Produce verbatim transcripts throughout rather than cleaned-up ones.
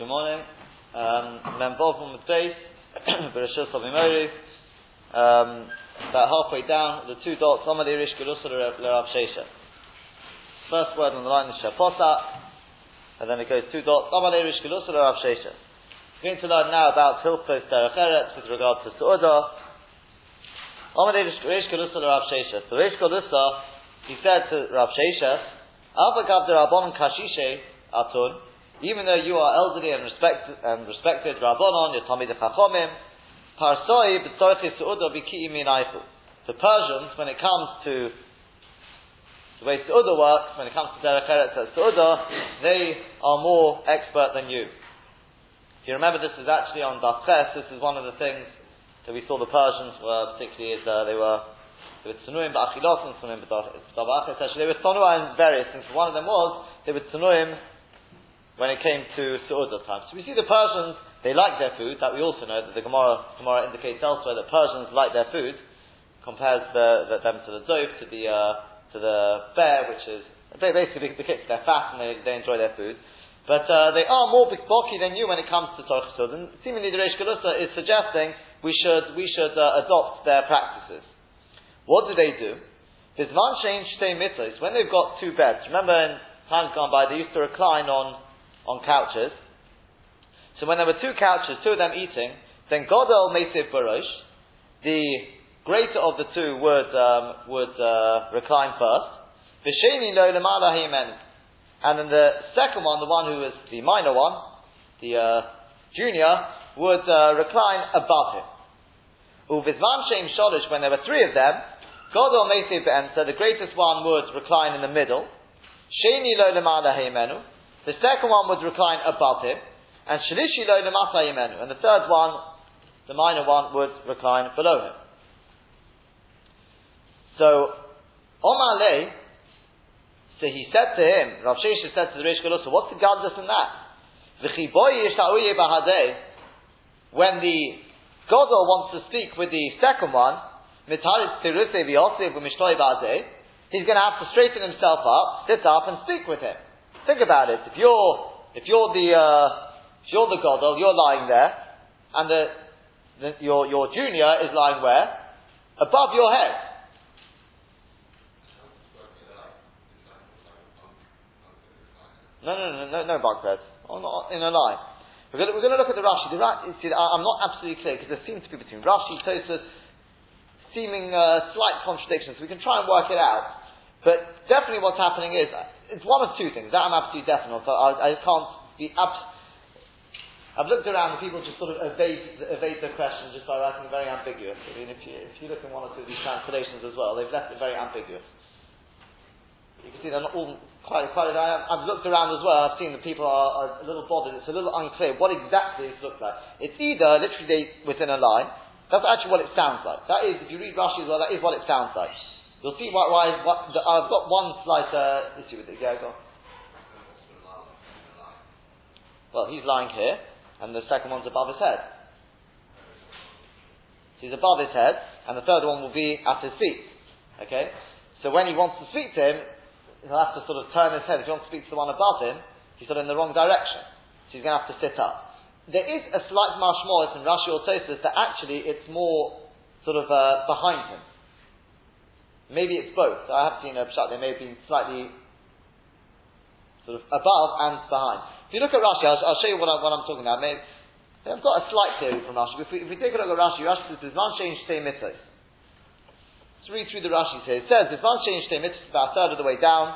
Good morning. Um, about halfway down, the two dots, Omali Reish Galusa le Rav Sheshes. First word on the line is Shaposat, and then it goes two dots, Omali Reish Galusa le Rav Sheshes. We're going to learn now about Hilchos Tereifos with regard to Sudar. Omali Reish Galusa le Rav Sheshes. So Reish Galusa, he said to Rav Sheshes, Alva Gavda Rabon Kashishe Atun. Even though you are elderly and respected, and respected Rabbanon, your Tamid Chachomim, Parsoi b'tzorchi seudah b'ki'i min aifu. The Persians, when it comes to the way seudah works, when it comes to Derech Eretz at seudah, they are more expert than you. If you remember, this is actually on Dafches. This is one of the things that we saw the Persians were particularly is uh, they were they were tsunuim b'achilot and tsunuim b'dabaches. Actually, they were tsunuim in various things. One of them was they were tsunuim when it came to Seudah time. So we see the Persians, they like their food, that we also know, that the Gemara, Gemara indicates elsewhere that Persians like their food, compares the, the, them to the Zov, to the uh, to the bear, which is, they basically, the kids, they're fat and they, they enjoy their food. But uh, they are more b'kboki than you when it comes to Torah Seudah. And seemingly the Reish Galusa is suggesting we should we should uh, adopt their practices. What do they do? There's one change, stay mitzvahs. When they've got two beds, remember in times gone by, they used to recline on on couches. So when there were two couches, two of them eating, then Godol Meisiv Barosh, the greater of the two would um, would uh, recline first. V'sheni lo lemala himen, and then the second one, the one who was the minor one, the uh, junior, would uh, recline above him. Uvizvan sheim sholish, when there were three of them, Godol Meisiv Emser, the greatest one would recline in the middle. Sheni lo lemala himenu. The second one would recline above him, and Shalishi lo lemata yemenu, and the third one, the minor one, would recline below him. So, Omale, so he said to him, Rav Sheshes said to the Reish Galusa, what's the gadlus in that? When the Godol wants to speak with the second one, he's going to have to straighten himself up, sit up, and speak with him. Think about it. If you're if you're the uh, if you're the Godol, you're lying there, and the, the, your your junior is lying where? Above your head. No, no, no, no, no bunk beds. In a line. We're going to, we're going to look at the Rashi. The Rashi, see, I'm not absolutely clear because there seems to be between Rashi, Tosafos, seeming uh, slight contradictions. We can try and work it out. But definitely what's happening is, it's one of two things, that I'm absolutely definite, so I, I can't be abs- I've looked around and people just sort of evade, evade the question just by writing very ambiguous. I mean, if you, if you look in one or two of these translations as well, they've left it very ambiguous. You can see they're not all quite, quite, I've looked around as well, I've seen that people are, are a little bothered, it's a little unclear what exactly it looks like. It's either literally within a line, that's actually what it sounds like. That is, if you read Rashi as well, that is what it sounds like. You'll see why, why, why the, I've got one slight uh, issue with it. Yeah, go on. Well, he's lying here, and the second one's above his head. So he's above his head, and the third one will be at his feet. Okay? So when he wants to speak to him, he'll have to sort of turn his head. If he wants to speak to the one above him, he's sort of in the wrong direction. So he's going to have to sit up. There is a slight marshmallow in Rashi or Tosafos that actually it's more sort of uh, behind him. Maybe it's both. I have seen a pshat. They may have been slightly sort of above and behind. If you look at Rashi, I'll, I'll show you what, I, what I'm talking about. Maybe, I've got a slight theory from Rashi. If we, if we take a look at Rashi, Rashi says, there's one change to mitzvahs. Let's read through the Rashi here. It says, there's one change to mitzvahs about a third of the way down.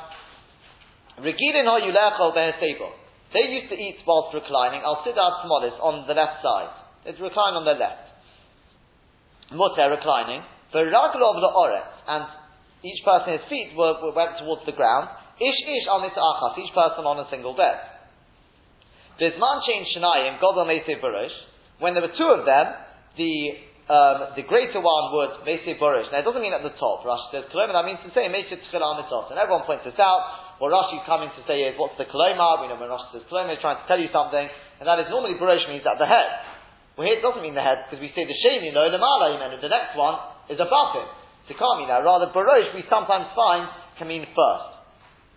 Regilin ha yulechol behesebo. They used to eat whilst reclining. I'll sit down smallis on the left side. It's reclined on the left. Mutter, reclining. V'raglov la'oret. And each person, his feet were, were went towards the ground. Ish ish al mitachas, each person on a single bed. Bizman shein shenayim, Godol Meisiv Barosh. When there were two of them, the um, the greater one would Meisiv Barosh. Now it doesn't mean at the top. Rashi says koloma. That means to say Meisiv Tchila Mitzot. And everyone points this out. What Rashi is coming to say is, what's the koloma? We know when Rashi says koloma, he's trying to tell you something, and that is normally Barosh means at the head. Well, here it doesn't mean the head because we say the sheni lo lemala yemenu. The next one is above him. So it can't mean that. Rather, Barosh, we sometimes find, can mean first.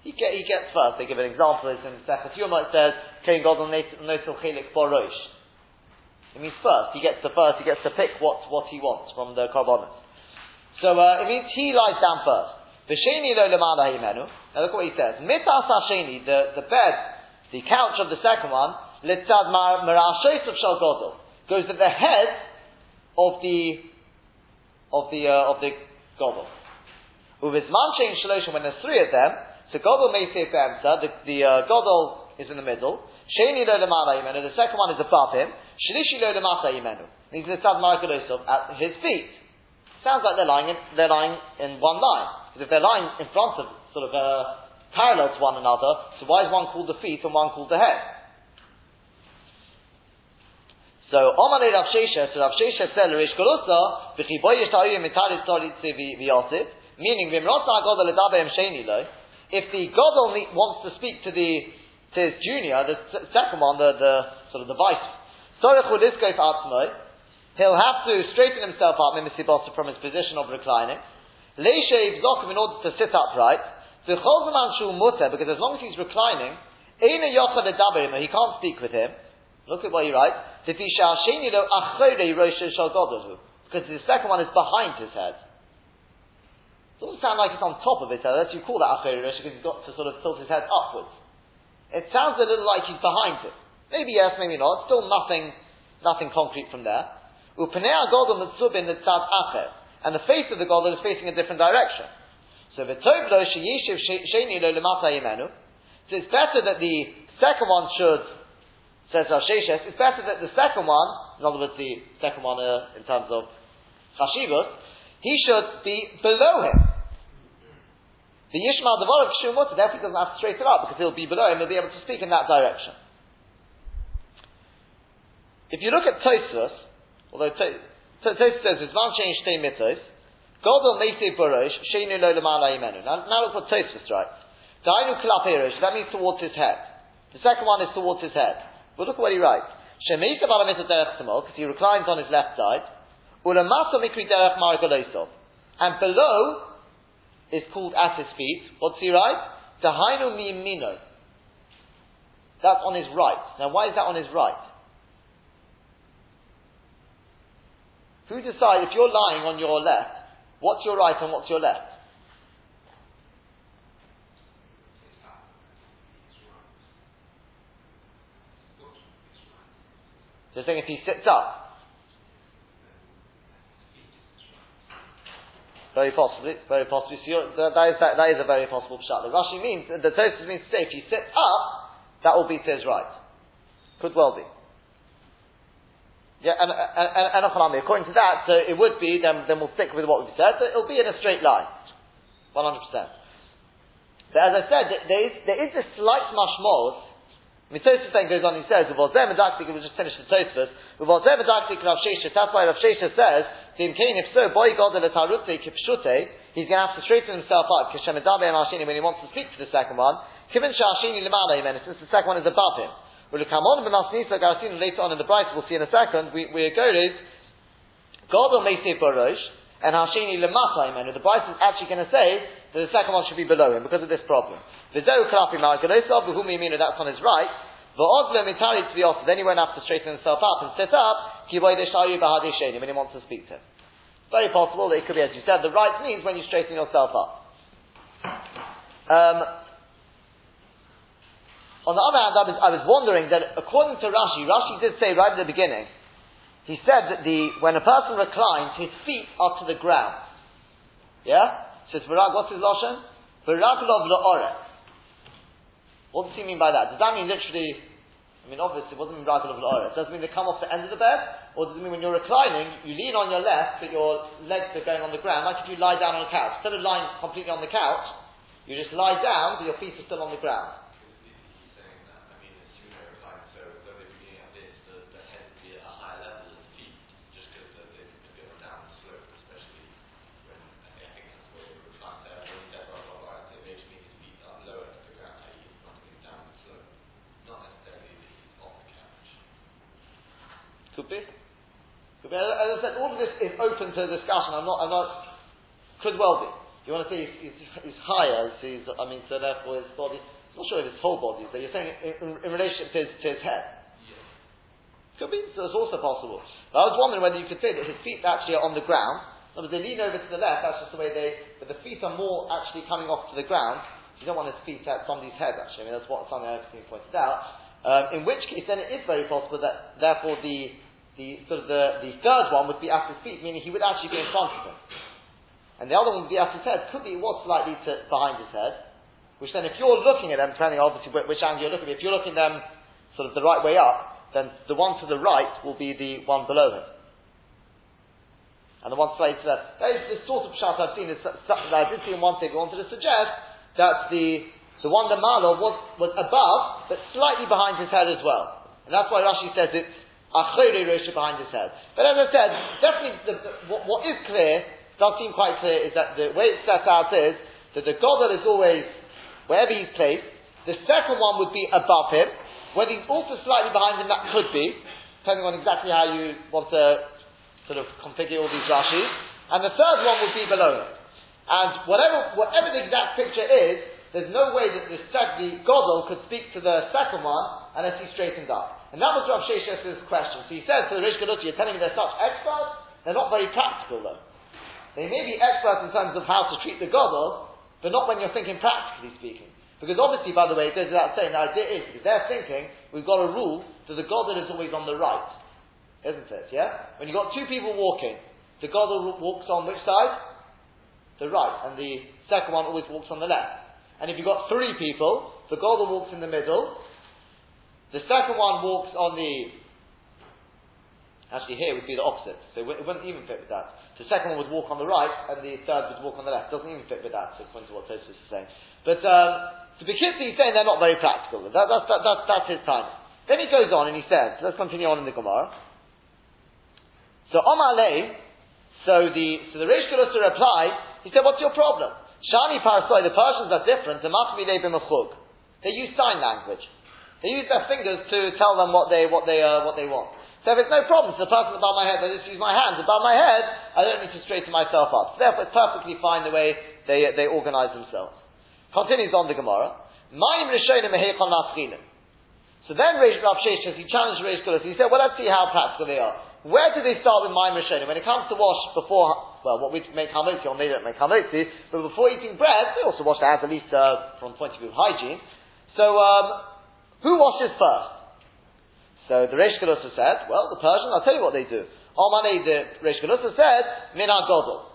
He, get, he gets first. They give an example. It's in Sefer Yoma. It says, "Kain Godol Meisiv Barosh." It means first. He gets the first. He gets to pick what, what he wants from the korbanos. So uh, it means he lies down first. V'sheni lo lemala himenu. Now look what he says. Mitas hasheni, the the bed, the couch of the second one, litzad marashes of shel Godol, goes at the head of the of the uh, of the Godol. Uvizman shein shloshim, when there's three of them, so Godol Meisiv Emser, the the uh, Godol is in the middle. Sheni lo lemala himenu, the second one is above him. Shlishi lo lemata himenu, he's litzad marashes at his feet. Sounds like they're lying, in, they're lying in one line. Because if they're lying in front of, sort of, uh, parallel to one another, so why is one called the feet and one called the head? So, Omane Rav Sheshes, so Rav Sheshes said, Reish Galusa, meaning, if the Godol wants to speak to the, to his junior, the second one, the, the sort of the vice, he'll have to straighten himself up from his position of reclining. Leishav zokum, in order to sit upright. Because as long as he's reclining, he can't speak with him. Look at what he writes. Because the second one is behind his head. It doesn't sound like it's on top of his head, unless you call that acheri rosh, because he's got to sort of tilt his head upwards. It sounds a little like he's behind it. Maybe yes, maybe not. Still nothing, nothing concrete from there. And the face of the Godol is facing a different direction. So it's better that the second one should, says Rav Sheshes, it's better that the second one, in other words the second one uh, in terms of Chashivut, he should be below him. The Yishma Devarach Shumut, therefore he doesn't have to straighten up, because he'll be below him, he'll be able to speak in that direction. If you look at Tosafos, although Tosafos says it's one change three mitos, Godol Meisiv Barosh sheinu lo lemala himenu. Now look what Tosafos writes. Dainu klapei rosh, that means towards his head. The second one is towards his head. But look what he writes. Shemeisav ala mito derech shemol, because he reclines on his left side. Ulamato mikri derech maragolosov, and below is called at his feet. What's he write? Dainu miyimino. That's on his right. Now why is that on his right? Who decides if you're lying on your left, what's your right and what's your left? So saying if he sits up, very possibly, very possibly. So that is that, that is a very possible pshat. The Rashi means the Tosafos means to say if he sits up, that will be to his right. Could well be. Yeah, and, and, and, and according to that, so it would be, then, then we'll stick with what we've said, so it'll be in a straight line. one hundred percent. But as I said, there is, there is a slight mashmos. I mean, Tosafos then goes on, he says, we'll just finish the Tosafos, that's why Rav Sheshes says, if so, boy God, he's going to have to straighten himself up, when he wants to speak to the second one, since the second one is above him. We'll come on, but later on in the Brayta, we'll see in a second, we, we're going to Godol Meisiv Barosh and Hasheni Lemata Imenu. The Brayta is actually going to say that the second one should be below him because of this problem. V'zehu Klapi Maragolosov, V'humi Imenu, that's on his right. V'od Lemitari Tzviot, then he won't have to straighten himself up and sit up, Ki Voidesh Ayu Bahadi Sheni, when he wants to speak to him. Very possible that it could be, as you said, the right means when you straighten yourself up. Um... On the other hand, I was, I was wondering that according to Rashi, Rashi did say right at the beginning, he said that the when a person reclines, his feet are to the ground. Yeah? So it's Virag, what's his Lashon? Viraglov la'orech. What does he mean by that? Does that mean literally, I mean obviously it doesn't mean Viraglov la'orech. Does it mean to come off the end of the bed? Or does it mean when you're reclining, you lean on your left, but your legs are going on the ground, like if you lie down on a couch. Instead of lying completely on the couch, you just lie down, but your feet are still on the ground. Could be. Could be. As I said, all of this is open to discussion. I'm not, I'm not, could well be. you want to say he's, he's, he's higher, so he's, I mean, so therefore his body, I'm not sure if his whole body is there, you're saying in, in, in relation to his, to his head. Yeah. Could be, so it's also possible. But I was wondering whether you could say that his feet actually are on the ground, and if they lean over to the left, that's just the way they, but the feet are more actually coming off to the ground. You don't want his feet at somebody's head, actually. I mean, that's what something I've seen pointed out. Um, in which case, then it is very possible that, therefore, the, the, sort of the, the third one would be at his feet, meaning he would actually be in front of him. And the other one would be at his head. Could be it was slightly to, behind his head, which then if you're looking at them, depending obviously which angle you're looking at, if you're looking at them sort of the right way up, then the one to the right will be the one below him. And the one slightly to the left. That is the sort of pshat I've seen, is something that I did see in one thing, I wanted to suggest that the, the one the Malo was, was above, but slightly behind his head as well. And that's why Rashi says it's Achore Rosha behind his head. But as I said, definitely the, the, what, what is clear, does seem quite clear, is that the way it's set out is that the Godol is always wherever he's placed. The second one would be above him. Whether he's also slightly behind him, that could be, depending on exactly how you want to sort of configure all these Rashis. And the third one would be below him. And whatever whatever the exact picture is, there's no way that the, the Godol could speak to the second one unless he straightened up. And that was Rav Sheshes' question. So he said to the Reish Galusa, you're telling me they're such experts? They're not very practical though. They may be experts in terms of how to treat the Godol, but not when you're thinking practically speaking. Because obviously, by the way, it goes without saying, the idea is, because they're thinking, we've got a rule that the Godol is always on the right. Isn't it, yeah? When you've got two people walking, the Godol walks on which side? The right. And the second one always walks on the left. And if you've got three people, the Godol walks in the middle, the second one walks on the... Actually, here would be the opposite. So it wouldn't even fit with that. The second one would walk on the right, and the third would walk on the left. It doesn't even fit with that, according to what Tosafos is saying. But um, to be Bekitzi, he's saying they're not very practical. That, that, that, that, that's his time. Then he goes on and he says, let's continue on in the Gemara. So, Omar Lei, so the, so the Reish Galusa replied, he said, what's your problem? Shani Parasoi, the Persians are different. They use sign language. They use their fingers to tell them what they, what they, uh, what they want. So if it's no problem, it's the person above my head, I just use my hands above my head, I don't need to straighten myself up. So therefore it's perfectly fine the way they, they organise themselves. Continues on the Gemara. Mayim Rishonim Mehechon Laschinem. So then Rav Sheshes, he challenged Reish Galusa, he said, well, let's see how practical they are. Where do they start with Mayim Rishonim? When it comes to wash before, well, what we make Hamotzi, or they don't make Hamotzi, but before eating bread, they also wash their hands, at least uh, from the point of view of hygiene. So, um, who washes first? So the Reish Galusa said, well, the Persians, I'll tell you what they do. Omane, the Reish Galusa said, Mina Godol.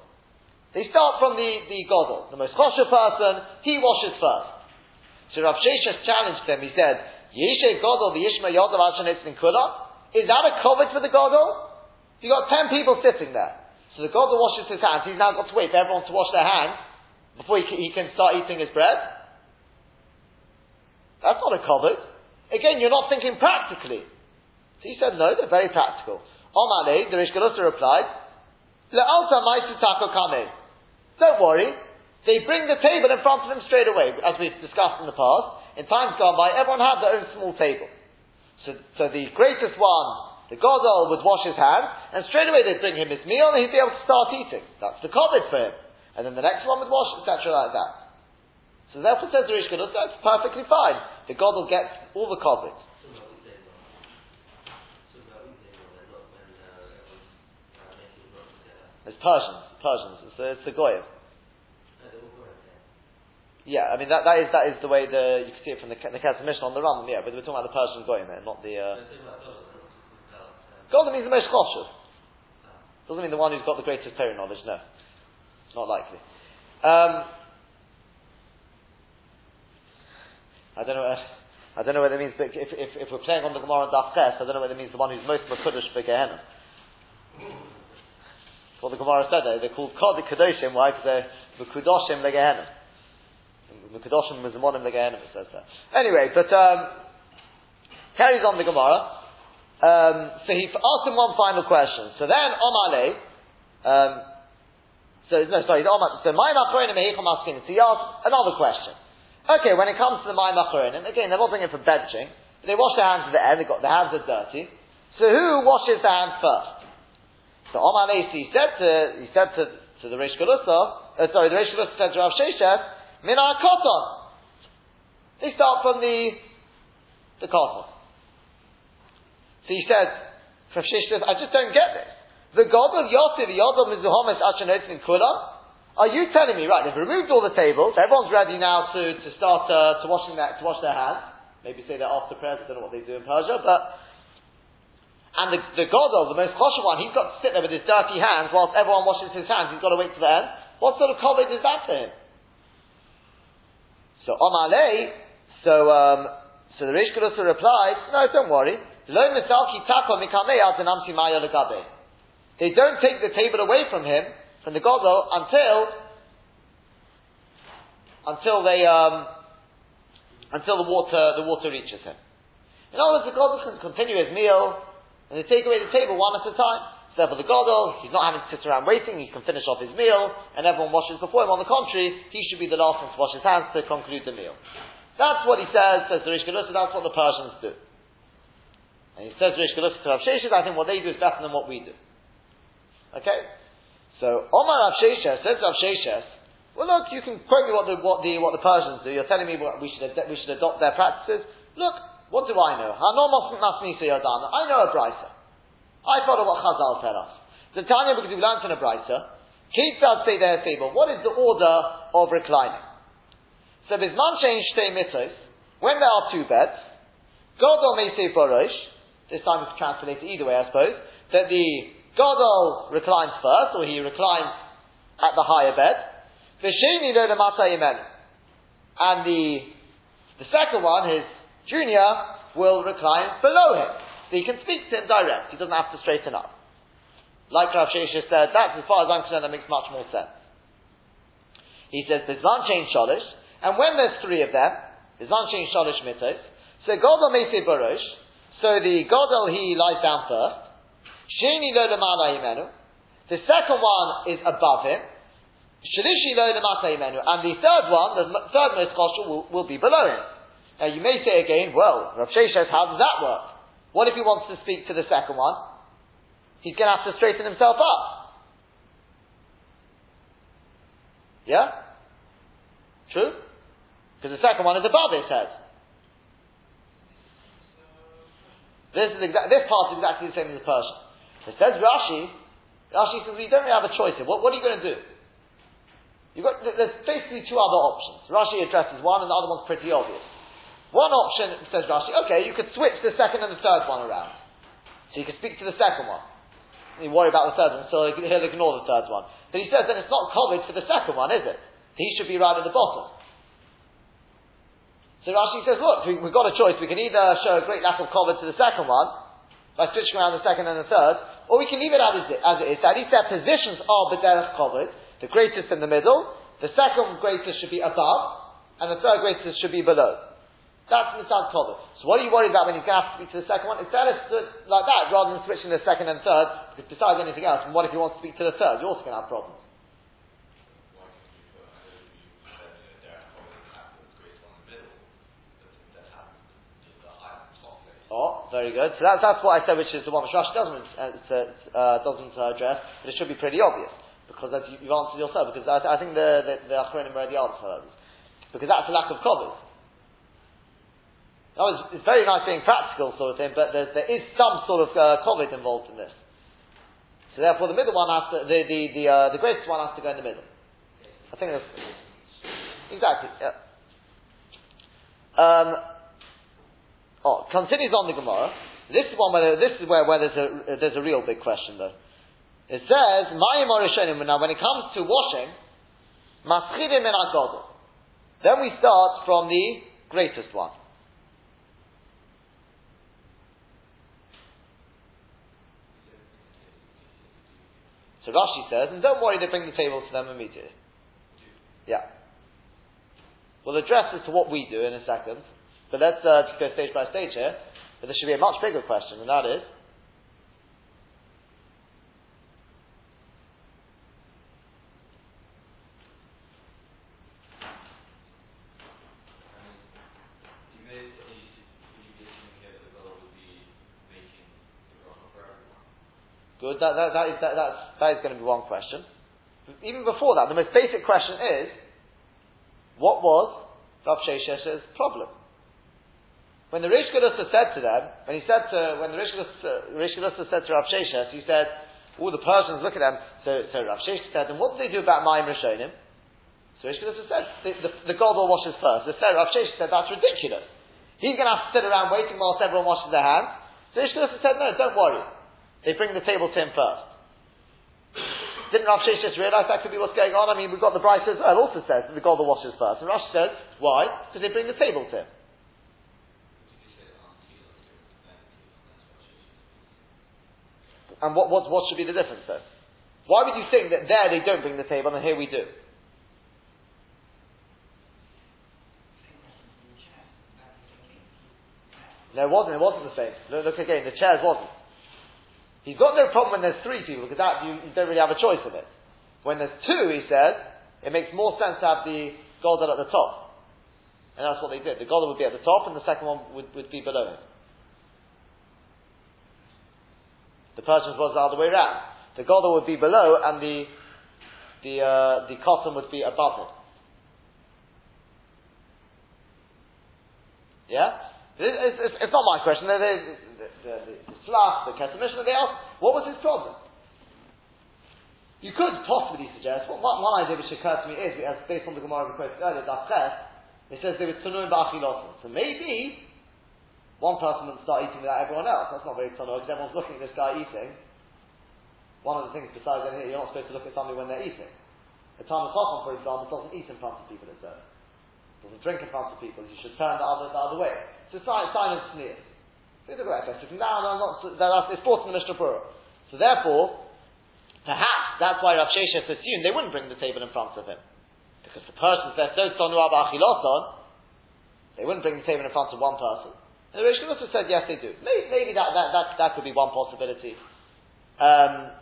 They start from the, the Godol. The most chosher person, he washes first. So Rav Sheshes challenged them. He said, Yeshe Godol, the Yishma Yodol Ashanitzin Kula. Is that a covet for the Godol? You've got ten people sitting there. So the Godol washes his hands. He's now got to wait for everyone to wash their hands before he can, he can start eating his bread. That's not a covet. Again, you're not thinking practically. So he said, no, they're very practical. Omale, the Reish Galusa replied, Le'alta maisu tako kame. Don't worry. They bring the table in front of them straight away. As we've discussed in the past, in times gone by, everyone had their own small table. So, so the greatest one, the Godol, would wash his hands, and straight away they'd bring him his meal, and he'd be able to start eating. That's the covet for him. And then the next one would wash, et cetera, like that. So therefore, says the Reish Galusa, that's perfectly fine. The Godol gets all the covet. It's Persians, Persians. It's, uh, it's the Goyim. Yeah, I mean that, that is that is the way the you can see it from the the Kesher Mishnah on the Ramam. Yeah, but we're talking about the Persian Goyim there, not the. Uh, Golden means the most cautious. Doesn't mean the one who's got the greatest Torah knowledge. No, not likely. Um, I don't know. Uh, I don't know what it means. But if if if we're playing on the Gemara and Daf Ches, I don't know what it means. The one who's most mekudesh for Gehenna. Well, the Gemara said there, they're called Kodik Kadoshim, why? Because they're Mekudoshim Legehenim. Mekudoshim Mizmonim Legehenim, it says there. Anyway, but, um, carries on the Gemara. Um, so he asked him one final question. So then, Omale, um, so, no, sorry, Omale, so Mayim Acharonim Mehecham Askin, so he asked another question. Okay, when it comes to the Mayim Acharonim, again, they're not doing it for benching, they wash their hands in the air, they got, their hands are dirty. So who washes their hands first? So Omar Nasi said to he said to, to the Reish Galusa, uh, sorry, the Reish Galusa said to Rav Sheshes, min ha-koton. They start from the, the koton. So he says, Rav Sheshes says, I just don't get this. The Godol Yosef, the Godol Mizuhomes, Asher Notzim Kulam. Are you telling me, right, they've removed all the tables, everyone's ready now to, to start uh, to, washing their, to wash their hands, maybe say that after prayers, I don't know what they do in Persia, but, and the, the Godol, the most kosher one, he's got to sit there with his dirty hands whilst everyone washes his hands, he's got to wait to the end. What sort of Kavod is that for him? So, Omale, so, um, so the Reish Galusa replies, no, don't worry, Lo Misalki Tako Mikame Azinamti Maya Lagabe. They don't take the table away from him, from the Godol, until until they um, until the water the water reaches him. In other words, the Godol can continue his meal and they take away the table one at a time. So for the Godol, he's not having to sit around waiting, he can finish off his meal and everyone washes before him. On the contrary, he should be the last one to wash his hands to conclude the meal. That's what he says, says the Reish Galusa, that's what the Persians do. And he says Reish Galusa to Rav Sheshes, I think what they do is better than what we do. Okay? So, Omar Rav Sheshes says Rav Sheshes, well look, you can quote me what the, what the, what the Persians do, you're telling me what we should, ad- we should adopt their practices. Look, what do I know? I know a brisa. I follow what Chazal tell us. The Tanya, because we've learned in a brisa, keep does say their table. What is the order of reclining? So, Bisman Shein Shtei Mitzos, when there are two beds, Godol Meisiv Barosh, this time it's translated either way I suppose, that the Godol reclines first, or he reclines at the higher bed. And the the second one, his junior, will recline below him. So he can speak to him direct. He doesn't have to straighten up. Like Rav Sheshes said, that's as far as I'm concerned, that makes much more sense. He says, Bizvan Shein Shalish, and when there's three of them, Bizvan Shein Shalish Mitos, so Godol Meisiv Barosh, so the Godol, he lies down first, the second one is above him, and the third one, the third most kosher, will, will be below him. Now you may say again, well, Rav Sheshes, how does that work? What if he wants to speak to the second one? He's going to have to straighten himself up. Yeah? True? Because the second one is above his head. This, is exa- this part is exactly the same as the Persian. It says Rashi, Rashi says, well, you don't really have a choice here. What, what are you going to do? You've got, there's basically two other options. Rashi addresses one and the other one's pretty obvious. One option, says Rashi, okay, you could switch the second and the third one around. So you could speak to the second one. You worry about the third one, so he'll ignore the third one. But he says then it's not covered for the second one, is it? He should be right at the bottom. So Rashi says, look, we, we've got a choice. We can either show a great lack of cover to the second one, by switching around the second and the third, or we can leave it as it, as it is. At least their positions are b'derech covered. The greatest in the middle, the second greatest should be above, and the third greatest should be below. That's mitzad covered. So what are you worried about when you going to have to speak to the second one? It's better like that, rather than switching the second and third, because besides anything else, and what if you want to speak to the third? You're also going to have problems. Oh, very good. So that, that's what I said, which is the one which Rashi doesn't, uh, doesn't address, but it should be pretty obvious, because as you, you've answered yourself, because I, I think the the Acharonim already answered this, because that's a lack of kavod. That was, it's very nice being practical sort of thing, but there is some sort of uh, kavod involved in this. So therefore the middle one has to, the the, the, uh, the greatest one has to go in the middle. I think that's, exactly, yeah. Um, Oh, continues on the Gemara. This is one where this is where, where there's a uh, there's a real big question though. It says Mayim Rishonim. Now, when it comes to washing, Maschidim in Godol, then we start from the greatest one. So Rashi says, and don't worry, they bring the table to them immediately. Yeah. We'll address this to what we do in a second. So let's uh, just go stage by stage here, but there should be a much bigger question, and that is, good. That that that is that that's, that is going to be one question. even before that, the most basic question is, what was Rav Sheshesh's problem? When the Reish Galusa said to them, when he said to, when the Reish Galusa, Reish Galusa said to Rav Sheshes, he said, all the Persians look at them, so, so Rav Sheshes said, and what do they do about Mayim Rishonim? So Reish Galusa said, the, the, the Godol washes first. So Rav Sheshes said, that's ridiculous. He's going to have to sit around waiting whilst everyone washes their hands. So Reish Galusa said, no, don't worry. They bring the table to him first. Didn't Rav Sheshes realise that could be what's going on? I mean, we've got the Brisa as well, also says that the Godol washes first. And Rosh says, why? Because they bring the table to him. And what, what, what should be the difference then? Why would you think that there they don't bring the table and here we do? No, it wasn't. It wasn't the same. Look, look again, the chairs wasn't. He's got no problem when there's three people, because that, you, you don't really have a choice in it. When there's two, he says, it makes more sense to have the Godol at the top. And that's what they did. The Godol would be at the top and the second one would, would be below him. The Persians was the other way around. The Godol would be below and the the uh, the cotton would be above him. Yeah? It's, it's, it's not my question. They, they, the the, the Slav, the Kesher Mishnah, they asked, what was his problem? You could possibly suggest, well, one, one idea which occurred to me is, as based on the Gemara we quoted earlier, it says they were Tanoim Ba'achilotim. So maybe one person wouldn't start eating without everyone else. That's not very Tanoim, because everyone's looking at this guy eating. One of the things besides anything, you're not supposed to look at somebody when they're eating. A Tanoim Chacham, for example, doesn't eat in front of people at service. Doesn't drink in front of people. You should turn the other the other way. It's a sign, sign of sneer. So you look at that. Now, no, not, that, it's brought in the Mishnah Brura. So therefore, perhaps that's why Rav Sheshes assumed they wouldn't bring the table in front of him, because the person said so Tanu Abba Achiloton. They wouldn't bring the table in front of one person. And the Reish Galusa said, yes, they do. Maybe, maybe that, that, that, that could be one possibility. Um,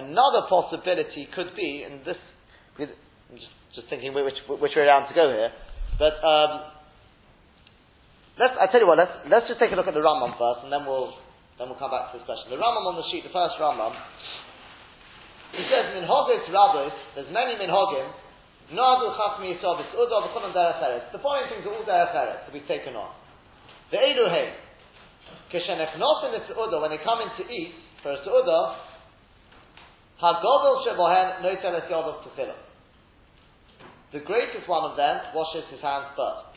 another possibility could be, and this, I'm just, just thinking which, which way around to go here, but um, let's, I tell you what, let's, let's just take a look at the Ramam first, and then we'll, then we'll come back to this question. The Ramam on the sheet, the first Ramam, he says, Minhogos Rabos, there's many Minhogim, the following things are all Derech Eretz to be taken on. The Eluhei, when they come in to eat for a Sudar, Hagodol Shebohen Noitel Es Yadav Tefillah. The greatest one of them washes his hands first.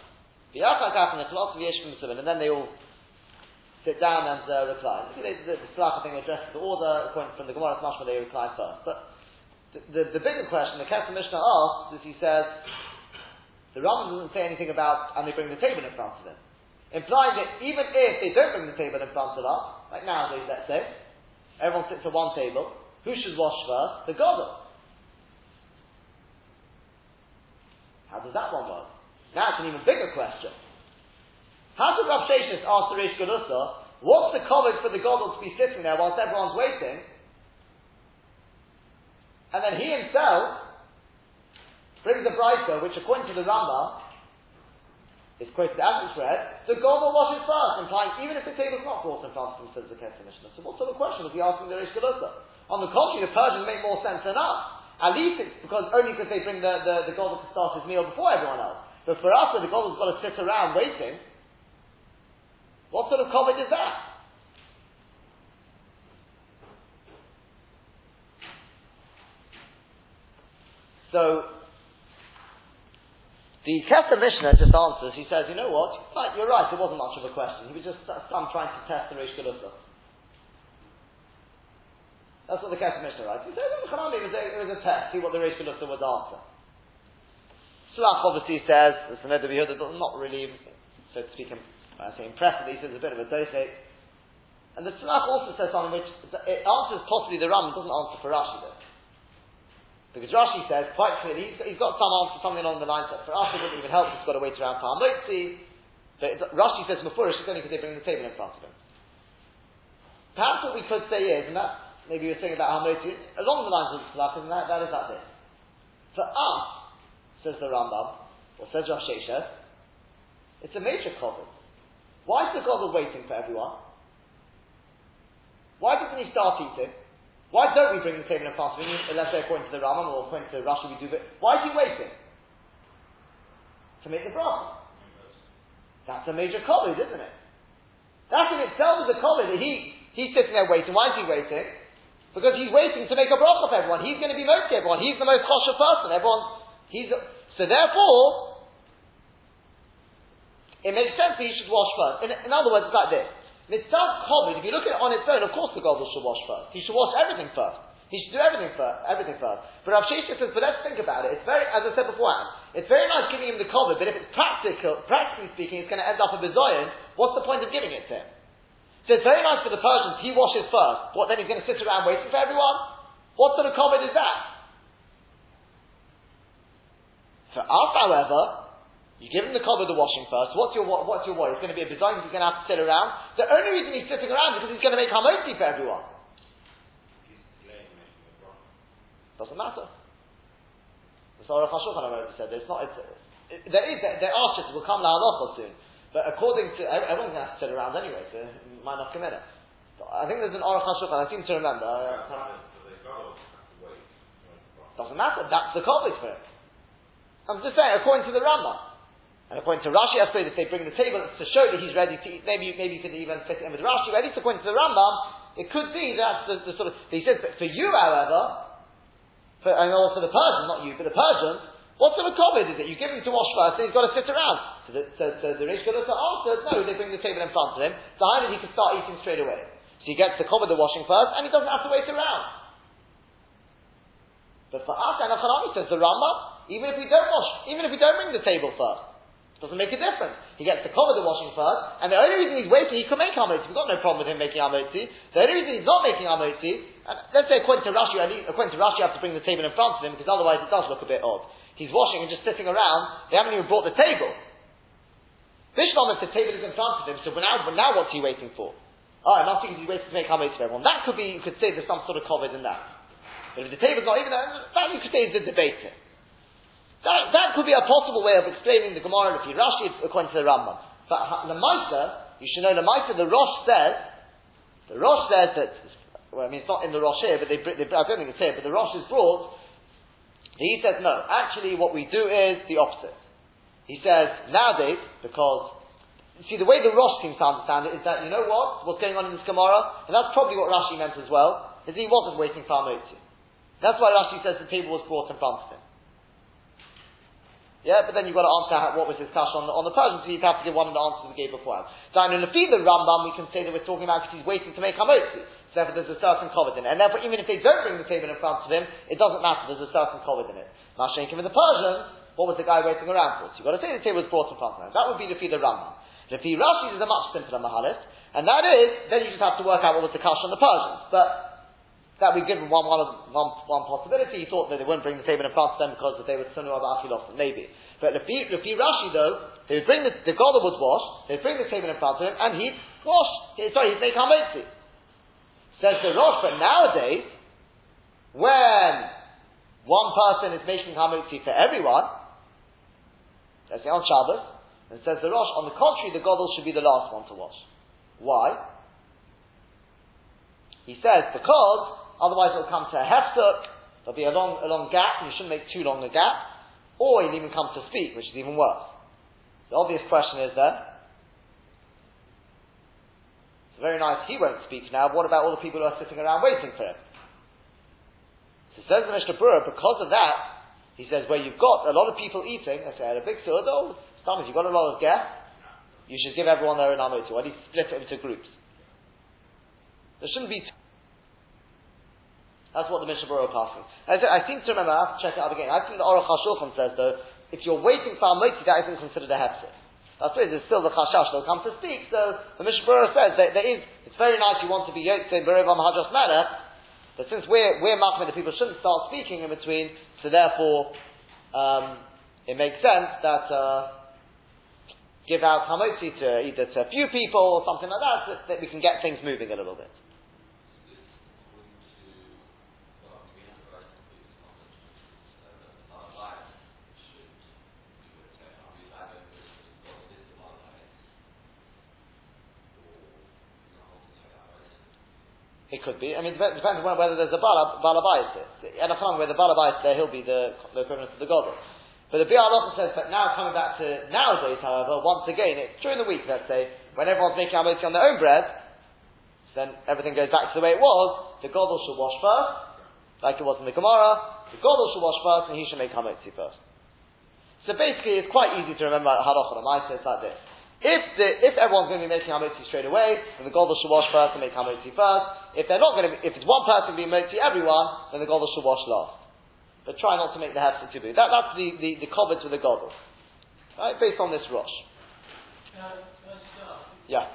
And then they all sit down and uh, recline. The, the, the Slav, I think, addresses the order according from the Gemara, it's much where they recline first. But The, the, the bigger question, the Kesher Mishnah asks, is he says, the Rambam doesn't say anything about, and they bring the table in front of them, implying that even if they don't bring the table in front of us, like nowadays, let's say, everyone sits at one table, who should wash first? The Godol. How does that one work? Now it's an even bigger question. How does Rav Sheshes ask the Reish Galusa, what's the kavod for the Godol to be sitting there whilst everyone's waiting? And then he himself brings a brisa, which according to the Rambam, is quoted as it's read, the Godol washes first, implying even if the table's not brought in front of him, says the Kesher Mishnah. So what sort of question was he asking the Reish Galusa? On the contrary, the Persians make more sense than us. At least it's because, only because they bring the, the, the Godol to start his meal before everyone else. But for us, when the Godol's got to sit around waiting, what sort of comment is that? So, the Kesher Mishnah just answers, he says, you know what, but you're right, it wasn't much of a question. He was just some trying to test the Reish Galusa. That's what the Kesher Mishnah writes. He says, it was, a, it was a test, see what the Reish Galusa would answer. Shlach obviously says, it's an Edda Behuda, but not really, so to speak, I say impressively, he says a bit of a dosek. And the Shlach also says something which, it answers possibly the Ram, doesn't answer for Rashi though. Because Rashi says, quite clearly, he's, he's got some answer, something along the lines that for us it wouldn't even help, he's got to wait around for Hamotzi. But Rashi says, Mefurish, it's only because they bring the table in front of him. Perhaps what we could say is, and that maybe you were saying about Hamotzi, along the lines of the Slach, and that, that is that this. For us, says the Rambam, or says Rav Sheshes, it's a major Kavod. Why is the Godol waiting for everyone? Why doesn't he start eating? Why don't we bring the statement of fasting, unless they're according to the Ramam or according to Rashi we do, but why is he waiting? To make the bracha. That's a major kolud, isn't it? That in itself is a kolud, that he, he's sitting there waiting. Why is he waiting? Because he's waiting to make a bracha for everyone. He's going to be most everyone. He's the most choshev person. Everyone, he's, so therefore, it makes sense that he should wash first. In, in other words, it's like this. Mitzvah Kavod, if you look at it on its own, of course the Godol should wash first. He should wash everything first. He should do everything first. Everything first. But Rav Sheshes says, but let's think about it. It's very, as I said beforehand, it's very nice giving him the Kavod, but if it's practical, practically speaking, it's going to end up a bizoyon. What's the point of giving it to him? So it's very nice for the Persians. He washes first. What, then he's going to sit around waiting for everyone? What sort of Kavod is that? For us, however, you give him the cover of the washing first. What's your what's your worry? It's going to be a design because he's going to have to sit around. The only reason he's sitting around is because he's going to make Hamotzi for everyone. He's delaying making the bracha. Doesn't matter. The Orach Chayim already said it's not. It's, it, there is there, there are shits will come down also soon, but according to everyone's going to have to sit around anyway, so it might not come in. So I think there's an Orach Chayim. I seem to remember. Yeah, uh, doesn't matter. That's the cover for it. I'm just saying according to the Rambam. And according to Rashi, I suppose if they bring the table, it's to show that he's ready to eat. Maybe, maybe you could even fit it in with Rashi. At least according to the Rambam, it could be that the, the sort of. He says, but for you, however, for, and also the Persian, not you, but the Persian, what sort of kavod is it? You give him to wash first, and he's got to sit around. So the, so, so the Reish Galusa answers, no, they bring the table in front of him, so either he can start eating straight away. So he gets the kavod, the washing first, and he doesn't have to wait around. But for us, and Aruch Chayim says the Rambam, even if we don't wash, even if we don't bring the table first, doesn't make a difference. He gets the cover of the washing first, and the only reason he's waiting, he could make Hamotzi. We've got no problem with him making Hamotzi. The only reason he's not making Hamotzi, and let's say according to Rashi, according to Rashi, you have to bring the table in front of him, because otherwise it does look a bit odd. He's washing and just sitting around, they haven't even brought the table. Bishlam, if the table is in front of him, so now, now what's he waiting for? Oh, I'm not thinking he's waiting to make Hamotzi for everyone. That could be, you could say there's some sort of cover in that. But if the table's not even there, that you could say is a debate. That, that could be a possible way of explaining the Gemara in the Rashi according to the Rambam. But the Lamaisa, you should know the Lamaisa, the Rosh says, the Rosh says that, well, I mean, it's not in the Rosh here, but they, they, I don't think it's here, but the Rosh is brought, he says, no, actually what we do is the opposite. He says, nowadays, because, see, the way the Rosh seems to understand it is that, you know what, what's going on in this Gemara, and that's probably what Rashi meant as well, is he wasn't waiting for Hamotzi. That's why Rashi says the table was brought in front of him. Yeah, but then you've got to answer how, what was his kasha on the, on the Persian, so you'd have to give one of the answers we gave beforehand. So in the feed the Rambam, we can say that we're talking about because he's waiting to make Hamotzi. So therefore there's a certain covet in it. And therefore even if they don't bring the table in front of him, it doesn't matter, there's a certain covet in it. Mashenkim in the Persian, what was the guy waiting around for? So you've got to say the table was brought in front of him. That would be the feed the Rambam. The feed Rashi is a much simpler mahalis, and that is, then you just have to work out what was the kasha on the Persians. But that we give them one, one, one, one possibility. He thought that they wouldn't bring the table in front of them because they were sunu about Achilos, maybe. But Lefi, Lefi Rashi though, they would bring the, the Godol would wash, they would bring the table in front of him, and he'd wash, he, sorry, he'd make Hamotzi. Says the Rosh, but nowadays, when one person is making Hamotzi for everyone, let's say on Shabbos, and says the Rosh, on the contrary, the Godol should be the last one to wash. Why? He says, because otherwise it'll come to a hefsek, there'll be a long, a long gap, and you shouldn't make too long a gap, or you'll even come to speak, which is even worse. The obvious question is then, it's very nice he won't speak now, what about all the people who are sitting around waiting for him? So says the Mishnah Brura, because of that, he says, where you've got a lot of people eating, I say, at a big sudar, sometimes you've got a lot of guests, you should give everyone their own hamotzi, or at least split it into groups. There shouldn't be two. That's what the Mishnah Brura passing. I, I seem to remember, I have to check it out again. I think the Aruch HaShulchan says though, if you're waiting for Hamotzi, that isn't considered a hefsek. I suppose there's still the chashash they'll come to speak, so the Mishnah Brura says that there is, it's very nice you want to be yotze b'rovam ha'hadras ma'aleh, but since we're, we're marking that people shouldn't start speaking in between, so therefore, um, it makes sense that, uh, give out Hamotzi to either to a few people or something like that, so that we can get things moving a little bit. It could be. I mean, it depends on whether there's a Bala, Bala Bayis. And I found where the Bala Bayis there, he'll be the, the equivalent of the Godol. But the Bialoch says that now, coming back to nowadays, however, once again, it's during the week, let's say, when everyone's making Hamotzi on their own bread, then everything goes back to the way it was. The Godol should wash first, like it was in the Gemara. The Godol should wash first, and he should make Hamotzi first. So basically, it's quite easy to remember Halacha L'maaseh. It's like this. If the, if everyone's going to be making Hamotzi straight away, then the Godol should wash first and make Hamotzi first. If they're not going to be, if it's one person being Hamotzi everyone, then the Godol should wash last. But try not to make the hefsek too big. That, that's the, the, the Kavod to the Godol. Right? Based on this Rosh. Uh, yeah.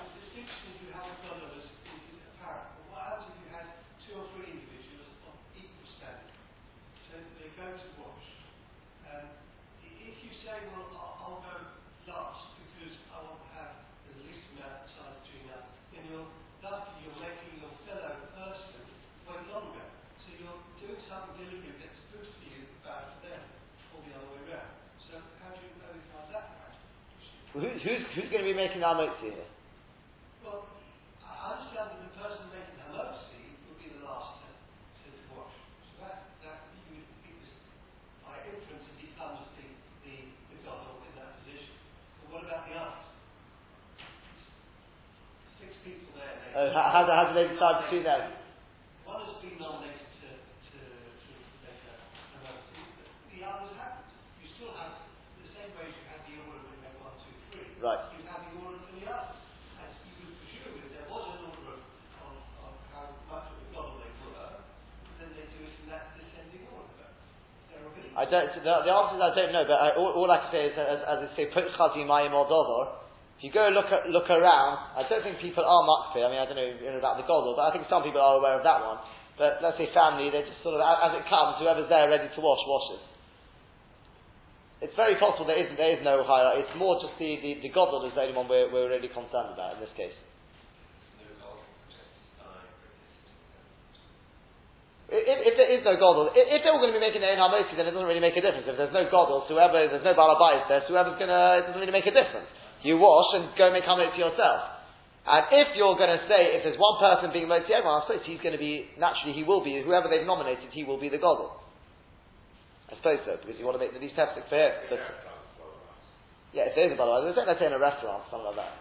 Well, who's, who's, who's going to be making Hamotzi here? Well, I understand that the person making Hamotzi will be the last to, to wash. So that, that you would be, by inference, it becomes the, the, the Godol in that position. But what about the others? Six people there. Uh, how, how do they decide between them? One has been nominated to, to, to make a Hamotzi, but the others haven't. You still have, in the same way you have the order. Right. You have the order for the others. As you would presume, if there was an order of, of, of how much of the Godol they were, then they do it in that descending order. I don't, the, the answer is I don't know, but I, all, all I can say is, as, as I say, put chazi mayim or dovor. If you go look at, look around, I don't think people are makfir. I mean, I don't know about the Godol, but I think some people are aware of that one. But let's say family, they just sort of, as it comes, whoever's there ready to wash, washes. It's very possible there isn't, there is no hierarchy. It's more just the, the, the Godol is the only one we're, we're really concerned about in this case. If, if there is no Godol, if, if they're all going to be making their own Hamotzi, then it doesn't really make a difference. If there's no Godol, so whoever, there's no Baal Bayis there, so whoever's going to, it doesn't really make a difference. You wash and go make Hamotzi yourself. And if you're going to say, if there's one person being Hamotzi everyone, I suppose he's going to be, naturally he will be, whoever they've nominated, he will be the Godol. I suppose so, because you want to make the least hefsek for him. But yeah, if there is a bala, there's let's say in a restaurant or something like that.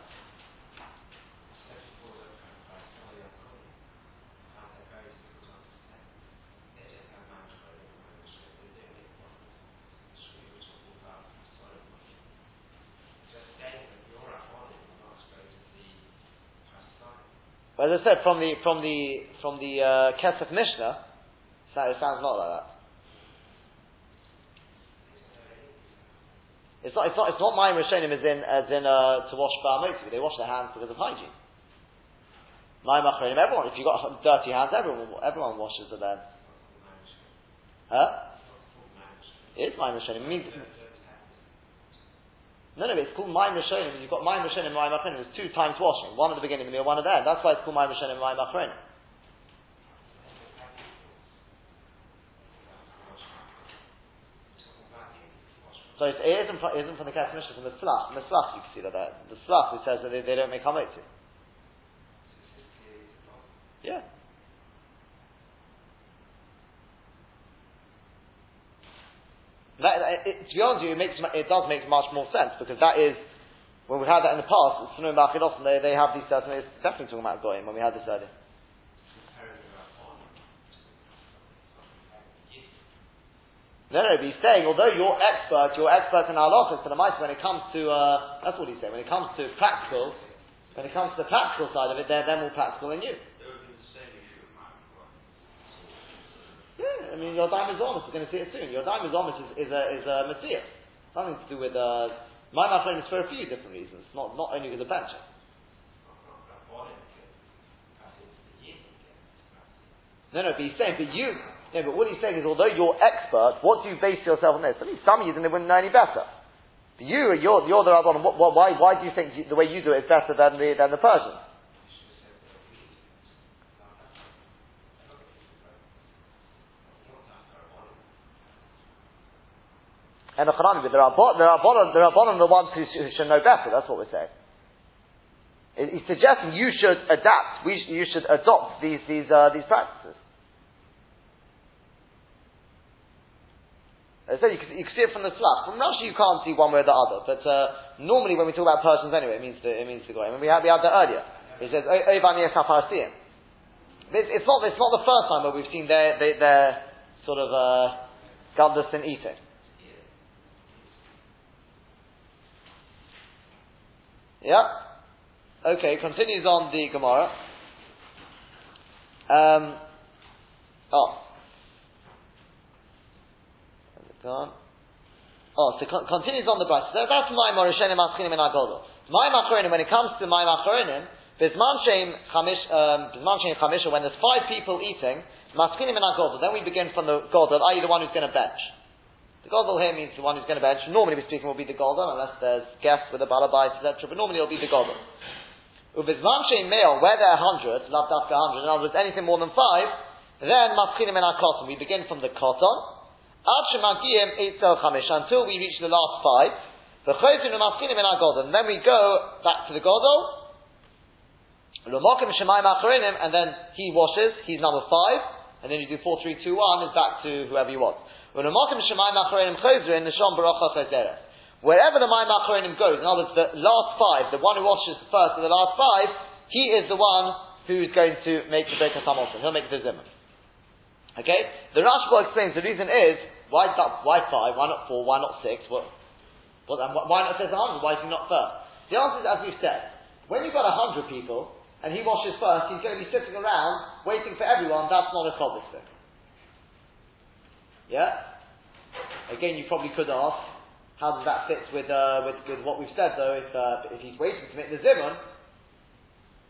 Well, as I said, from the from the from the uh, Kesher Mishnah, it sounds not like that. It's not, it's not, it's not Mayim Rishonim as in, as in, uh, to wash for Hamotzi. They wash their hands because of hygiene. Mayim Acharonim, everyone, if you've got dirty hands, everyone, everyone washes their hands. Huh? It's Mayim Rishonim. It means, no, no, it's called Mayim Rishonim. You've got Mayim Rishonim and Mayim Acharonim. There's two times washing. One at the beginning of the meal, one at the end. That's why it's called Mayim Rishonim and Mayim Acharonim. So it isn't from, it isn't from the Kesher Mishnah, from the Slach. From the Slach you can see that there. The Slach, it says that they, they don't make Hamotzi. Yeah. That, it, to be honest with you, it, makes, it does make much more sense, because that is, when we had that in the past, it's they, they have these certain, it's definitely talking about Goyim when we had this earlier. No, no, but he's saying, although you're expert, you're expert in halachos, but when it comes to, uh, that's what he's saying, when it comes to practical, when it comes to the practical side of it, they're, they're more practical than you. Yeah, I mean, your dime is honest, we're going to see it soon. Your dime is honest is, is a, is a Messiah. Something to do with, uh, my friend is for a few different reasons, not, not only because of bench. No, no, but he's saying, but you, No, but what he's saying is, although you're expert, what do you base yourself on this? I mean, some of you, then they wouldn't know any better. But you, you're, you're the Rabbon, what, what, why, why do you think you, the way you do it is better than the, than the Persians? And the Qur'an, there are Rabbon, there are Rabbon, there are the ones who, who should know better, that's what we're saying. He's suggesting you should adapt. We sh- you should adopt these these uh, these practices. As I said, you can, you can see it from the slab. From Rashi, you can't see one way or the other. But uh, normally, when we talk about Persians, anyway, it means to, it means to go. I mean, we had we had that earlier. It says Ovania Kaparasiyim. It's, it's not it's not the first time where we've seen their their, their sort of uh, godless in eating. Yeah. Okay, continues on the Gemara. Um, oh. Oh, so con- continues on the Brisa. So that's Mayim Rishonim Maschinim and Godol. Mayim Acharonim, when it comes to Mayim Acharonim, Bizman Sheim Chamish, Bizman Sheim Chamisha, when there's five people eating, Maschinim and Godol, then we begin from the Godol, that is the one who's going to bench. The Godol here means the one who's going to bench. Normally speaking will be the Godol, unless there's guests with a balabais, et cetera. But normally it'll be the Godol. Ubizman shein meal, where there are hundred, loved after hundred, in other words, anything more than five, then matchinim in our cotton. We begin from the cotton. Ad shemagiyim eitzel chamish, until we reach the last five. V'choyzim matchinim in our godol. Then we go back to the godol. L'mokim shemayim acharinim, and then he washes. He's number five, and then you do four, three, two, one. It's back to whoever you want. L'mokim shemayim acharinim choyzim nisham baracha chayzeret. Wherever the Mayim Acharonim goes, in other words, the last five, the one who washes the first of the last five, he is the one who's going to make the Birkat HaMazon. He'll make the Zimun. Okay? The Rashba explains the reason is, why, why five, why not four, why not six, what, what, why not says a hundred, why is he not first? The answer is, as we've said, when you've got a hundred people, and he washes first, he's going to be sitting around, waiting for everyone. That's not a Kavod thing. Yeah? Again, you probably could ask, how does that fit with, uh, with with what we've said though? If uh, if he's waiting to make the zimun,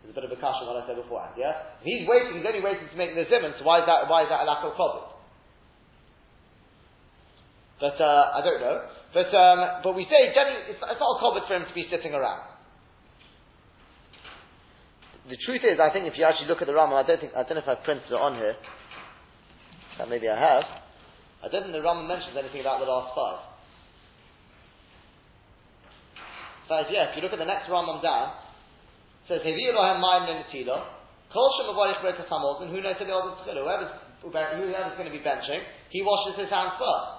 there's a bit of a kasha what I said beforehand. Yeah, if he's waiting, he's only waiting to make the zimun. So why is that? Why is that a lack of kavod? But uh, I don't know. But um, but we say generally it's, it's not a kavod for him to be sitting around. The truth is, I think if you actually look at the Ramam, I don't think I don't know if I printed it on here. That maybe I have. I don't think the Ramam mentions anything about the last five. Says, yeah, if you look at the next Rambam down, it says, Hevi'u lohem mayim l'netila, kol shemavarich b'Birkat HaMazon, who knows the other tchilu, whoever's, whoever's going to be benching, he washes his hands first.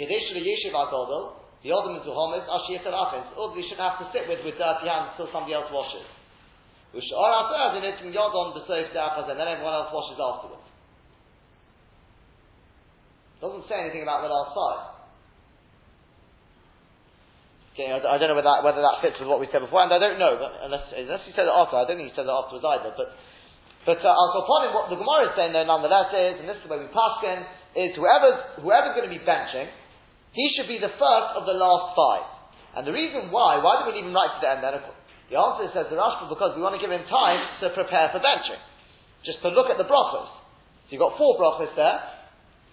Kedesh l'yeshiv ha'godol, the odom mizuhomis, ashi yisar afin, so we shouldn't have to sit with with dirty hands until somebody else washes. Ush'ar ha'sazin etim yodon b'soif de'achazin, then everyone else washes afterwards. It doesn't say anything about the last five. I don't know whether that, whether that fits with what we said before, and I don't know, but unless, unless you said it after, I don't think you said it afterwards either, but, but, uh, I'll upon him, what the Gemara is saying though nonetheless is, and this is where we pass in, is whoever's, whoever's going to be benching, he should be the first of the last five. And the reason why, why do we leave him right to the end then? The answer is, says the Rashba, because we want to give him time to prepare for benching. Just to look at the brachos. So you've got four brachos there,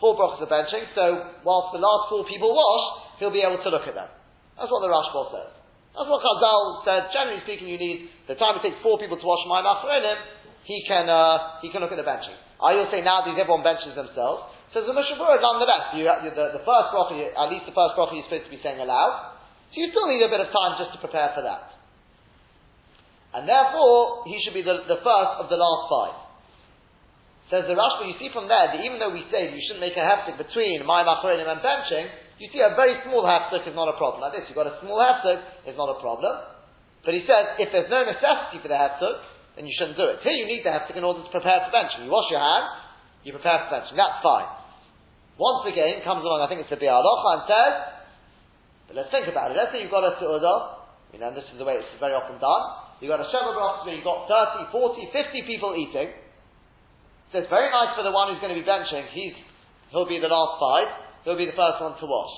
four brachos of benching, so whilst the last four people wash, he'll be able to look at them. That's what the Rashba says. That's what Chazal said. Generally speaking, you need the time it takes four people to wash Mayim Acharonim. He can uh, he can look at the benching. I will say nowadays everyone benches themselves. So the Mishnah Brura, nonetheless, you, you, the, the first bracha, at least the first bracha you're supposed to be saying aloud. So you still need a bit of time just to prepare for that. And therefore, he should be the, the first of the last five. Says the Rashba, you see from there that even though we say you shouldn't make a hefsek between Mayim Acharonim and benching, you see a very small hefsek is not a problem. Like this, you've got a small hefsek, it's not a problem. But he says, if there's no necessity for the hefsek, then you shouldn't do it. Here you need the hefsek in order to prepare for benching. You wash your hands, you prepare for benching, that's fine. Once again, comes along, I think it's the Bialoch, and says, but let's think about it. Let's say you've got a Sudar, you know, and this is the way it's very often done. You've got a Sheva Brachos where you've got thirty, forty, fifty people eating. So it's very nice for the one who's going to be benching, he's, he'll be the last five. He'll be the first one to wash.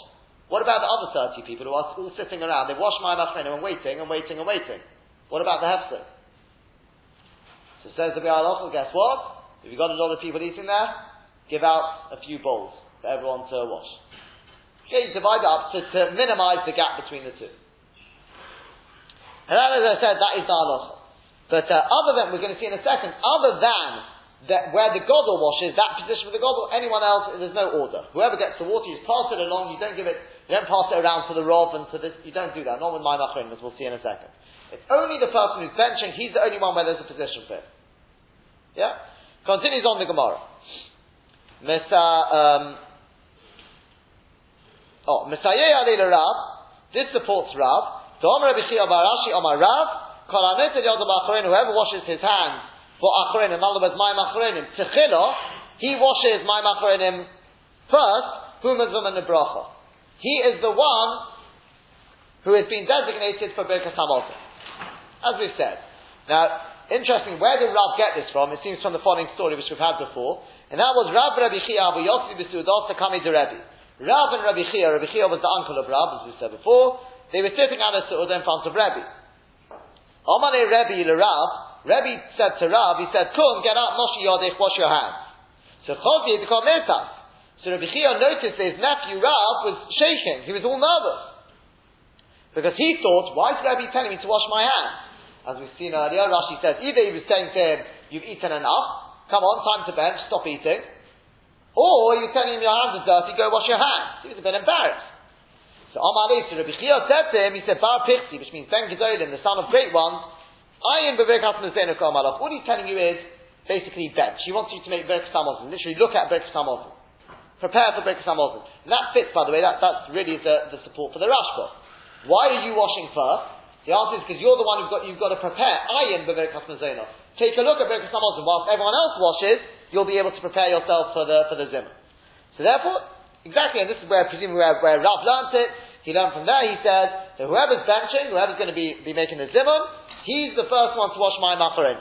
What about the other thirty people who are all sitting around? They wash Mayim Acharonim and waiting and waiting and waiting. What about the hefsek? So says the Bialoch, well, guess what? If you've got a lot of people eating there, give out a few bowls for everyone to wash. Okay, you divide it up to, to minimize the gap between the two. And then, as I said, that is the halacha. But uh, other than, we're going to see in a second, other than that where the Godol washes, that position with the Godol, anyone else, there's no order. Whoever gets the water, you pass it along, you don't give it, you don't pass it around to the Rosh and to this, you don't do that, not with Mayim Acharonim, as we'll see in a second. It's only the person who's benching, he's the only one where there's a position for him. Yeah? Continues on the Gemara. Mesa, um, oh, Mesayeh Alei Rav, this supports Rav. To Amar Rabbi Shia Bar Rashi, Amar Rav, Kol HaNetzed Yado B'Achoreinu, whoever washes his hands for Achoreinu, in other words, Mayim Acharonim, Techilo, he washes Mayim Acharonim first, Humazum and Nebracha. He is the one who has been designated for Birkat HaMazon, as we've said. Now, interesting, where did Rav get this from? It seems from the following story which we've had before, and that was Rav Rabbi Chia Abu Yossi B'Sudar Takami Derebi. Rav and Rabbi Chia, Rabbi Chia was the uncle of Rav, as we said before. They were sitting at a Seudah in front of Rebbe. Omane Rebbe le Rav, Rebbe said to Rav, he said, "Come, get up, Moshe Yodech, wash your hands." So Chosye became Metas. So Rabbi Chia noticed that his nephew Rav was shaking. He was all nervous. Because he thought, why is Rebbe telling me to wash my hands? As we've seen earlier, Rashi says, either he was saying to him, you've eaten enough, come on, time to bench, stop eating. Or you're telling him your hands are dirty, go wash your hands. He was a bit embarrassed. So Amalei, so Rabbi Chia said to him, he said, Bar Pichti, which means Ben Gedolim, the son of great ones, I am Beverkas Mazenuk Amalach. What he's telling you is, basically bench. He wants you to make Birkat HaMazon. Literally look at Birkat HaMazon. Prepare for Birkat HaMazon. And that fits, by the way, that, that's really the, the support for the Rashba. Why are you washing first? The answer is because you're the one who's got, you've got to prepare. I am Birkat HaMazon. Take a look at Birkat HaMazon. Whilst everyone else washes, you'll be able to prepare yourself for the, for the Zimun. So therefore, exactly, and this is where, presumably where, where Rav learnt it, he learned from there, he says, that whoever's benching, whoever's going to be, be making the Zimun, he's the first one to wash Mayim Acharonim.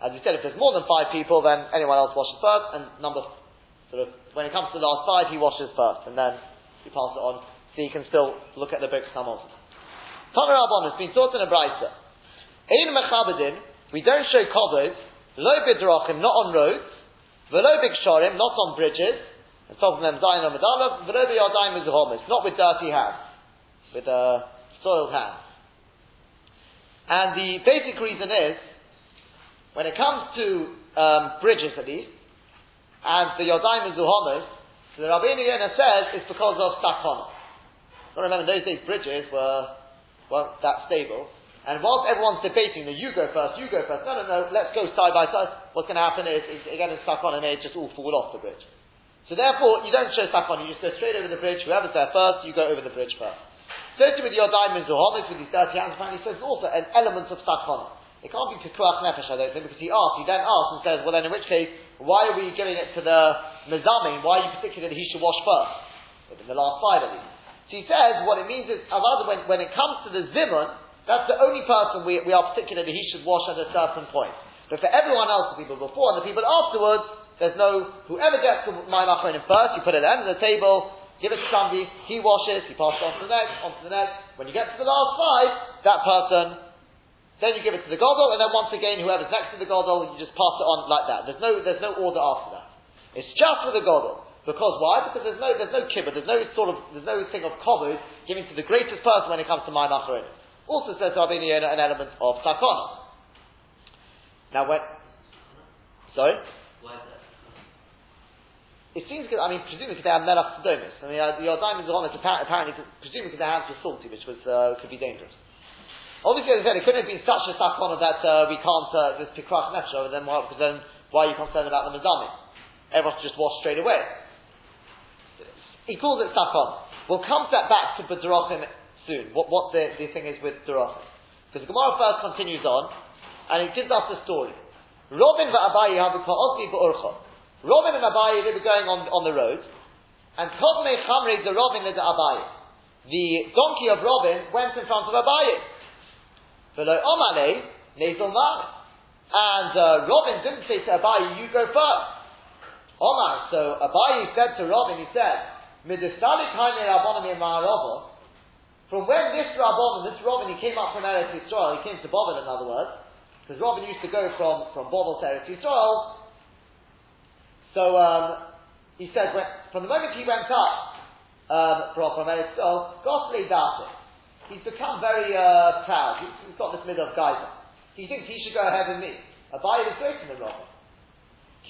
As we said, if there's more than five people, then anyone else washes first, and number, sort of, when it comes to the last five, he washes first, and then he passes it on, so you can still look at the Birkat HaMazon. Tana Rabbanan, it's been taught in a brayta. Ein mechabedin, we don't show kavod, lo b'drochim, not on roads, v'lo b'gsharim, not on bridges, and some of them zayin on medalav, v'lo b'yadayim u'zhomis, not with dirty hands, with uh, soiled hands. And the basic reason is, when it comes to um, bridges, at least, and the Yodayim Zuhomos, so the Rabbeinu Yonah says it's because of Sakana. Now remember, in those days bridges were weren't that stable, and whilst everyone's debating, no, you go first, you go first, no, no, no, let's go side by side, what's going to happen is, is again, it's Sakana, and they just all fall off the bridge. So therefore, you don't show Sakana, you just go straight over the bridge, whoever's there first, you go over the bridge first. So too with the Yodayim Zuhomos, with these dirty hands, apparently he says also an element of Sakana. It can't be Pikuach Nefesh, I don't think, because he asks, he then asks and says, well then in which case, why are we giving it to the Mezamim, why are you particularly he should wash first? Within the last five at least. So he says, what it means is, when, when it comes to the Zimun, that's the only person we, we are particularly he should wash at a certain point. But for everyone else, the people before and the people afterwards, there's no, whoever gets the Mayim Acharonim first, you put it at the end of the table, give it to somebody, he washes, he passes it on to the next, on to the next. When you get to the last five, that person... Then you give it to the Godol, and then once again, whoever's next to the Godol, you just pass it on like that. There's no, there's no order after that. It's just for the Godol. Because why? Because there's no, there's no kibbutz, there's no sort of, there's no thing of kavod giving to the greatest person when it comes to Mayim Acharonim. Also says Rabbeinu Yonah an element of sakana. Now when, sorry? Why is that? It seems because, I mean, presumably they have melach sedomis. I mean, uh, your diamonds are on it, apparently, presumably their hands were salty, which was, uh, could be dangerous. Obviously, as I said, it couldn't have been such a sakana that uh, we can't, uh, this Pikuach Nefesh, and then why, then why are you concerned about the Mezamim? Everyone's just washed straight away. He calls it sakana. We'll come to that back to B'drochim soon, what, what the, the thing is with B'drochim. Because the Gemara first continues on, and it gives us the story. Robin and Abaye have Robin and Abaye, they were going on, on the road, and Kodmei Chamrei the Robin led Abaye. The donkey of Robin went in front of Abaye. And uh, Robin didn't say to Abaye, you go first. Omar, so Abaye said to Robin, he said, from when this Rabban, this Robin, he came up from Eretz Yisrael, he came to Bovel, in other words, because Robin used to go from, from Bovel to Eretz Yisrael. So um, he said, when, from the moment he went up um, from, from Eretz Yisrael, God laid out it. He's become very uh, proud. He's got this middle of geyser. He thinks he should go ahead with me. Abaye was greater than Robin.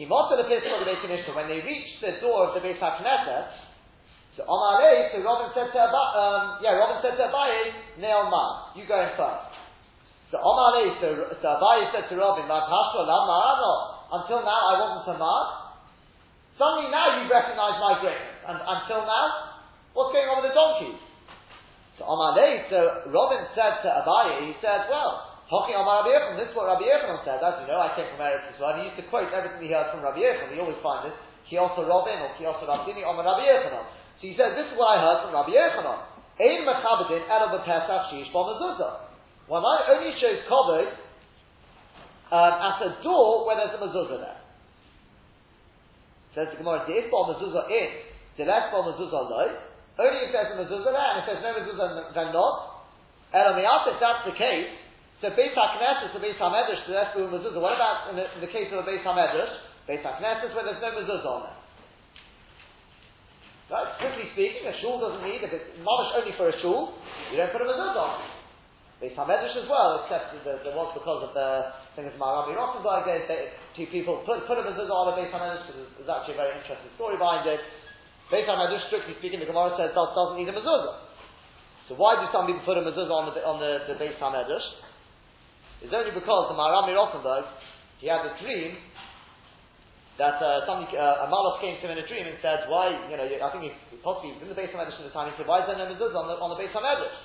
When they reached the door of the Beis HaKnesset, so Amalei, so Robin said to Abaye, um, yeah, Robin said to Abaye, Neil Ma, you go in first. So Omar, so, so Abaye said to Rabbi, until now I wasn't a man. Suddenly now you recognize my greatness. And until now, what's going on with the donkeys? So Omar, so Robin said to Abaye, he said, well, talking Omar Rabbi Yochanan, this is what Rabbi Yochanan said. As you know, I came from Eretz Yisrael, and he used to quote everything he heard from Rabbi Yochanan. We always find this, Kiosa Robin or Kiosa Rabdini, Omar Rabbi Yochanan. So he said, this is what I heard from Rabbi Yochanan. Ein mechabedin el b'pesach shish b'mezuzah. One only shows Kavod um, at a door where there's a mezuzah there. Says the Gemara, if bar mezuzah in, the less bar mezuzah low, only if there's a mezuzah there, and if there's no mezuzah then not. El miyat, if that's the case, so Beis HaKnesses, the Beis HaMedrash, the less mezuzah. What about in the, in the case of a Beis HaMedrash, Beis HaKnesses, where there's no mezuzah on there? Right? Strictly speaking, a shul doesn't need, if it's mamish only for a shul, you don't put a mezuzah on it. Beis HaMedrash as well, except there the was because of the thing as Mayim Rishonim goes, two people put, put a mezuzah on a Beis HaMedrash, because there's actually a very interesting story behind it. Beis HaMedrash, strictly speaking, the Gemara says does, doesn't need a mezuzah. So why do some people put a mezuzah on the on the, the Beis HaMedrash? It's only because the Mayim Rishonim, he had a dream that uh, somebody, uh, a malach came to him in a dream and said, why, you know, I think he possibly was in the Beis HaMedrash at the time, he said, why is there no mezuzah on the, on the Beis HaMedrash?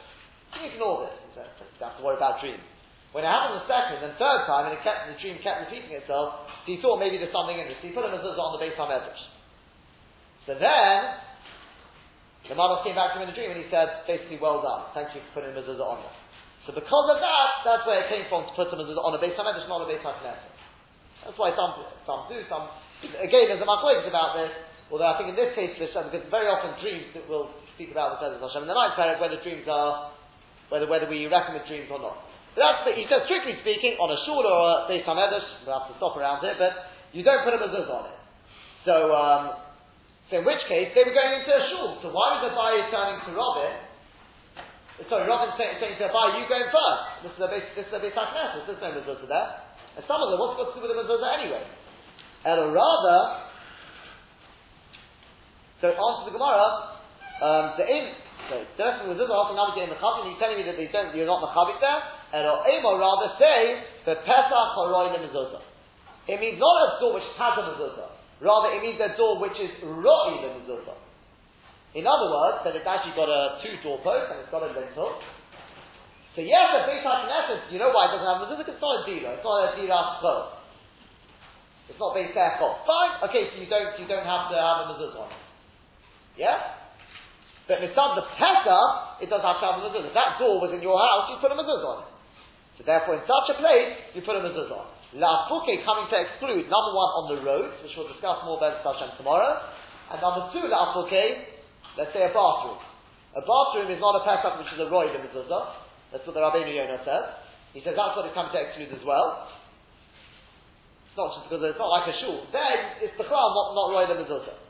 He ignored it. He said, you have to worry about dreams. When it happened the second and third time, and it kept, the dream kept repeating itself, so he thought maybe there's something in this. He put a mezuzah on the Beis HaMedrash. So then, the Malach came back to him in a dream and he said, basically, well done. Thank you for putting a mezuzah on there. So because of that, that's where it came from, to put a mezuzah on a Beis HaMedrash, not a Beis HaKnesses. That's why some, some do, some... Again, there's a machlokes about this, although I think in this case, because very often dreams that we'll speak about in the night period, where the dreams are... Whether whether we reckon with dreams or not, but that's the, he says strictly speaking on a shul or a Beis HaMedrash, we'll have to stop around here. But you don't put a mezuzah on it. So um, so in which case they were going into a shul. So why was Abaye turning to Robin? Sorry, Robin saying, saying to Abaye, "You go first. This is a Beis, this is a Beis HaKnesses. There's no mezuzah there." And some of them, what's got to do with the mezuzah anyway? Ela rather, so answer the Gemara. Um, the in. So, Derek Mezuzah, now we're getting Mechavik, and you're telling me that they don't, you're not Mechavik there, and Oemo rather say, the Pesach Haroi Le Mezuzah. It means not a door which has a Mezuzah, rather it means a door which is Roi Le Mezuzah. In other words, that it's actually got a two door post, and it's got a lintel. So yes, a Beis HaKnesses, you know why it doesn't have a Mezuzah? It's not a Dira, it's not a Dira Chol. It's not Beis HaKnesses. Fine, okay, so you don't, you don't have to have a Mezuzah on it. Yeah? But mitzad the Pesach, it does have to have a mezuzah. That door was in your house, you put a mezuzah on it. So therefore, in such a place, you put a mezuzah on. La Fuke coming to exclude, number one, on the roads, which we'll discuss more about Hashem tomorrow. And number two, La Fuke, let's say a bathroom. A bathroom is not a Pesach, which is a roid in mezuzah. That's what the Rabbeinu Yonah says. He says that's what it comes to exclude as well. It's not just because it's not like a shul. There, it's the Chal, not, not roid in mezuzah.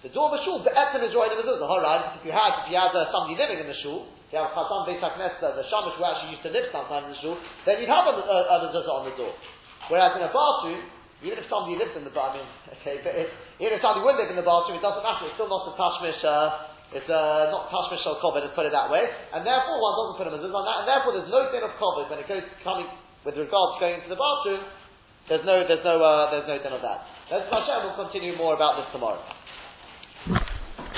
The door of the shul, the etzem is roid in the mezuzah. All right, if you had, if you had uh, somebody living in the shul, if you have Chazan Beis HaKnesses, the Shamash who actually used to live sometimes in the shul, then you'd have a, a, a mezuzah on the door. Whereas in a bathroom, even if somebody lives in the bathroom, I mean, okay, but if, even if somebody would live in the bathroom, it doesn't matter. It's still not a Tashmish, uh, it's uh, not Tashmish or Kavod, let's put it that way. And therefore, one doesn't put a mezuzah on that, and therefore there's no din of Kavod when it goes coming with regards to going into the bathroom. There's no, there's no, uh, there's no din of that. Let's, Hashem, we'll continue more about this tomorrow.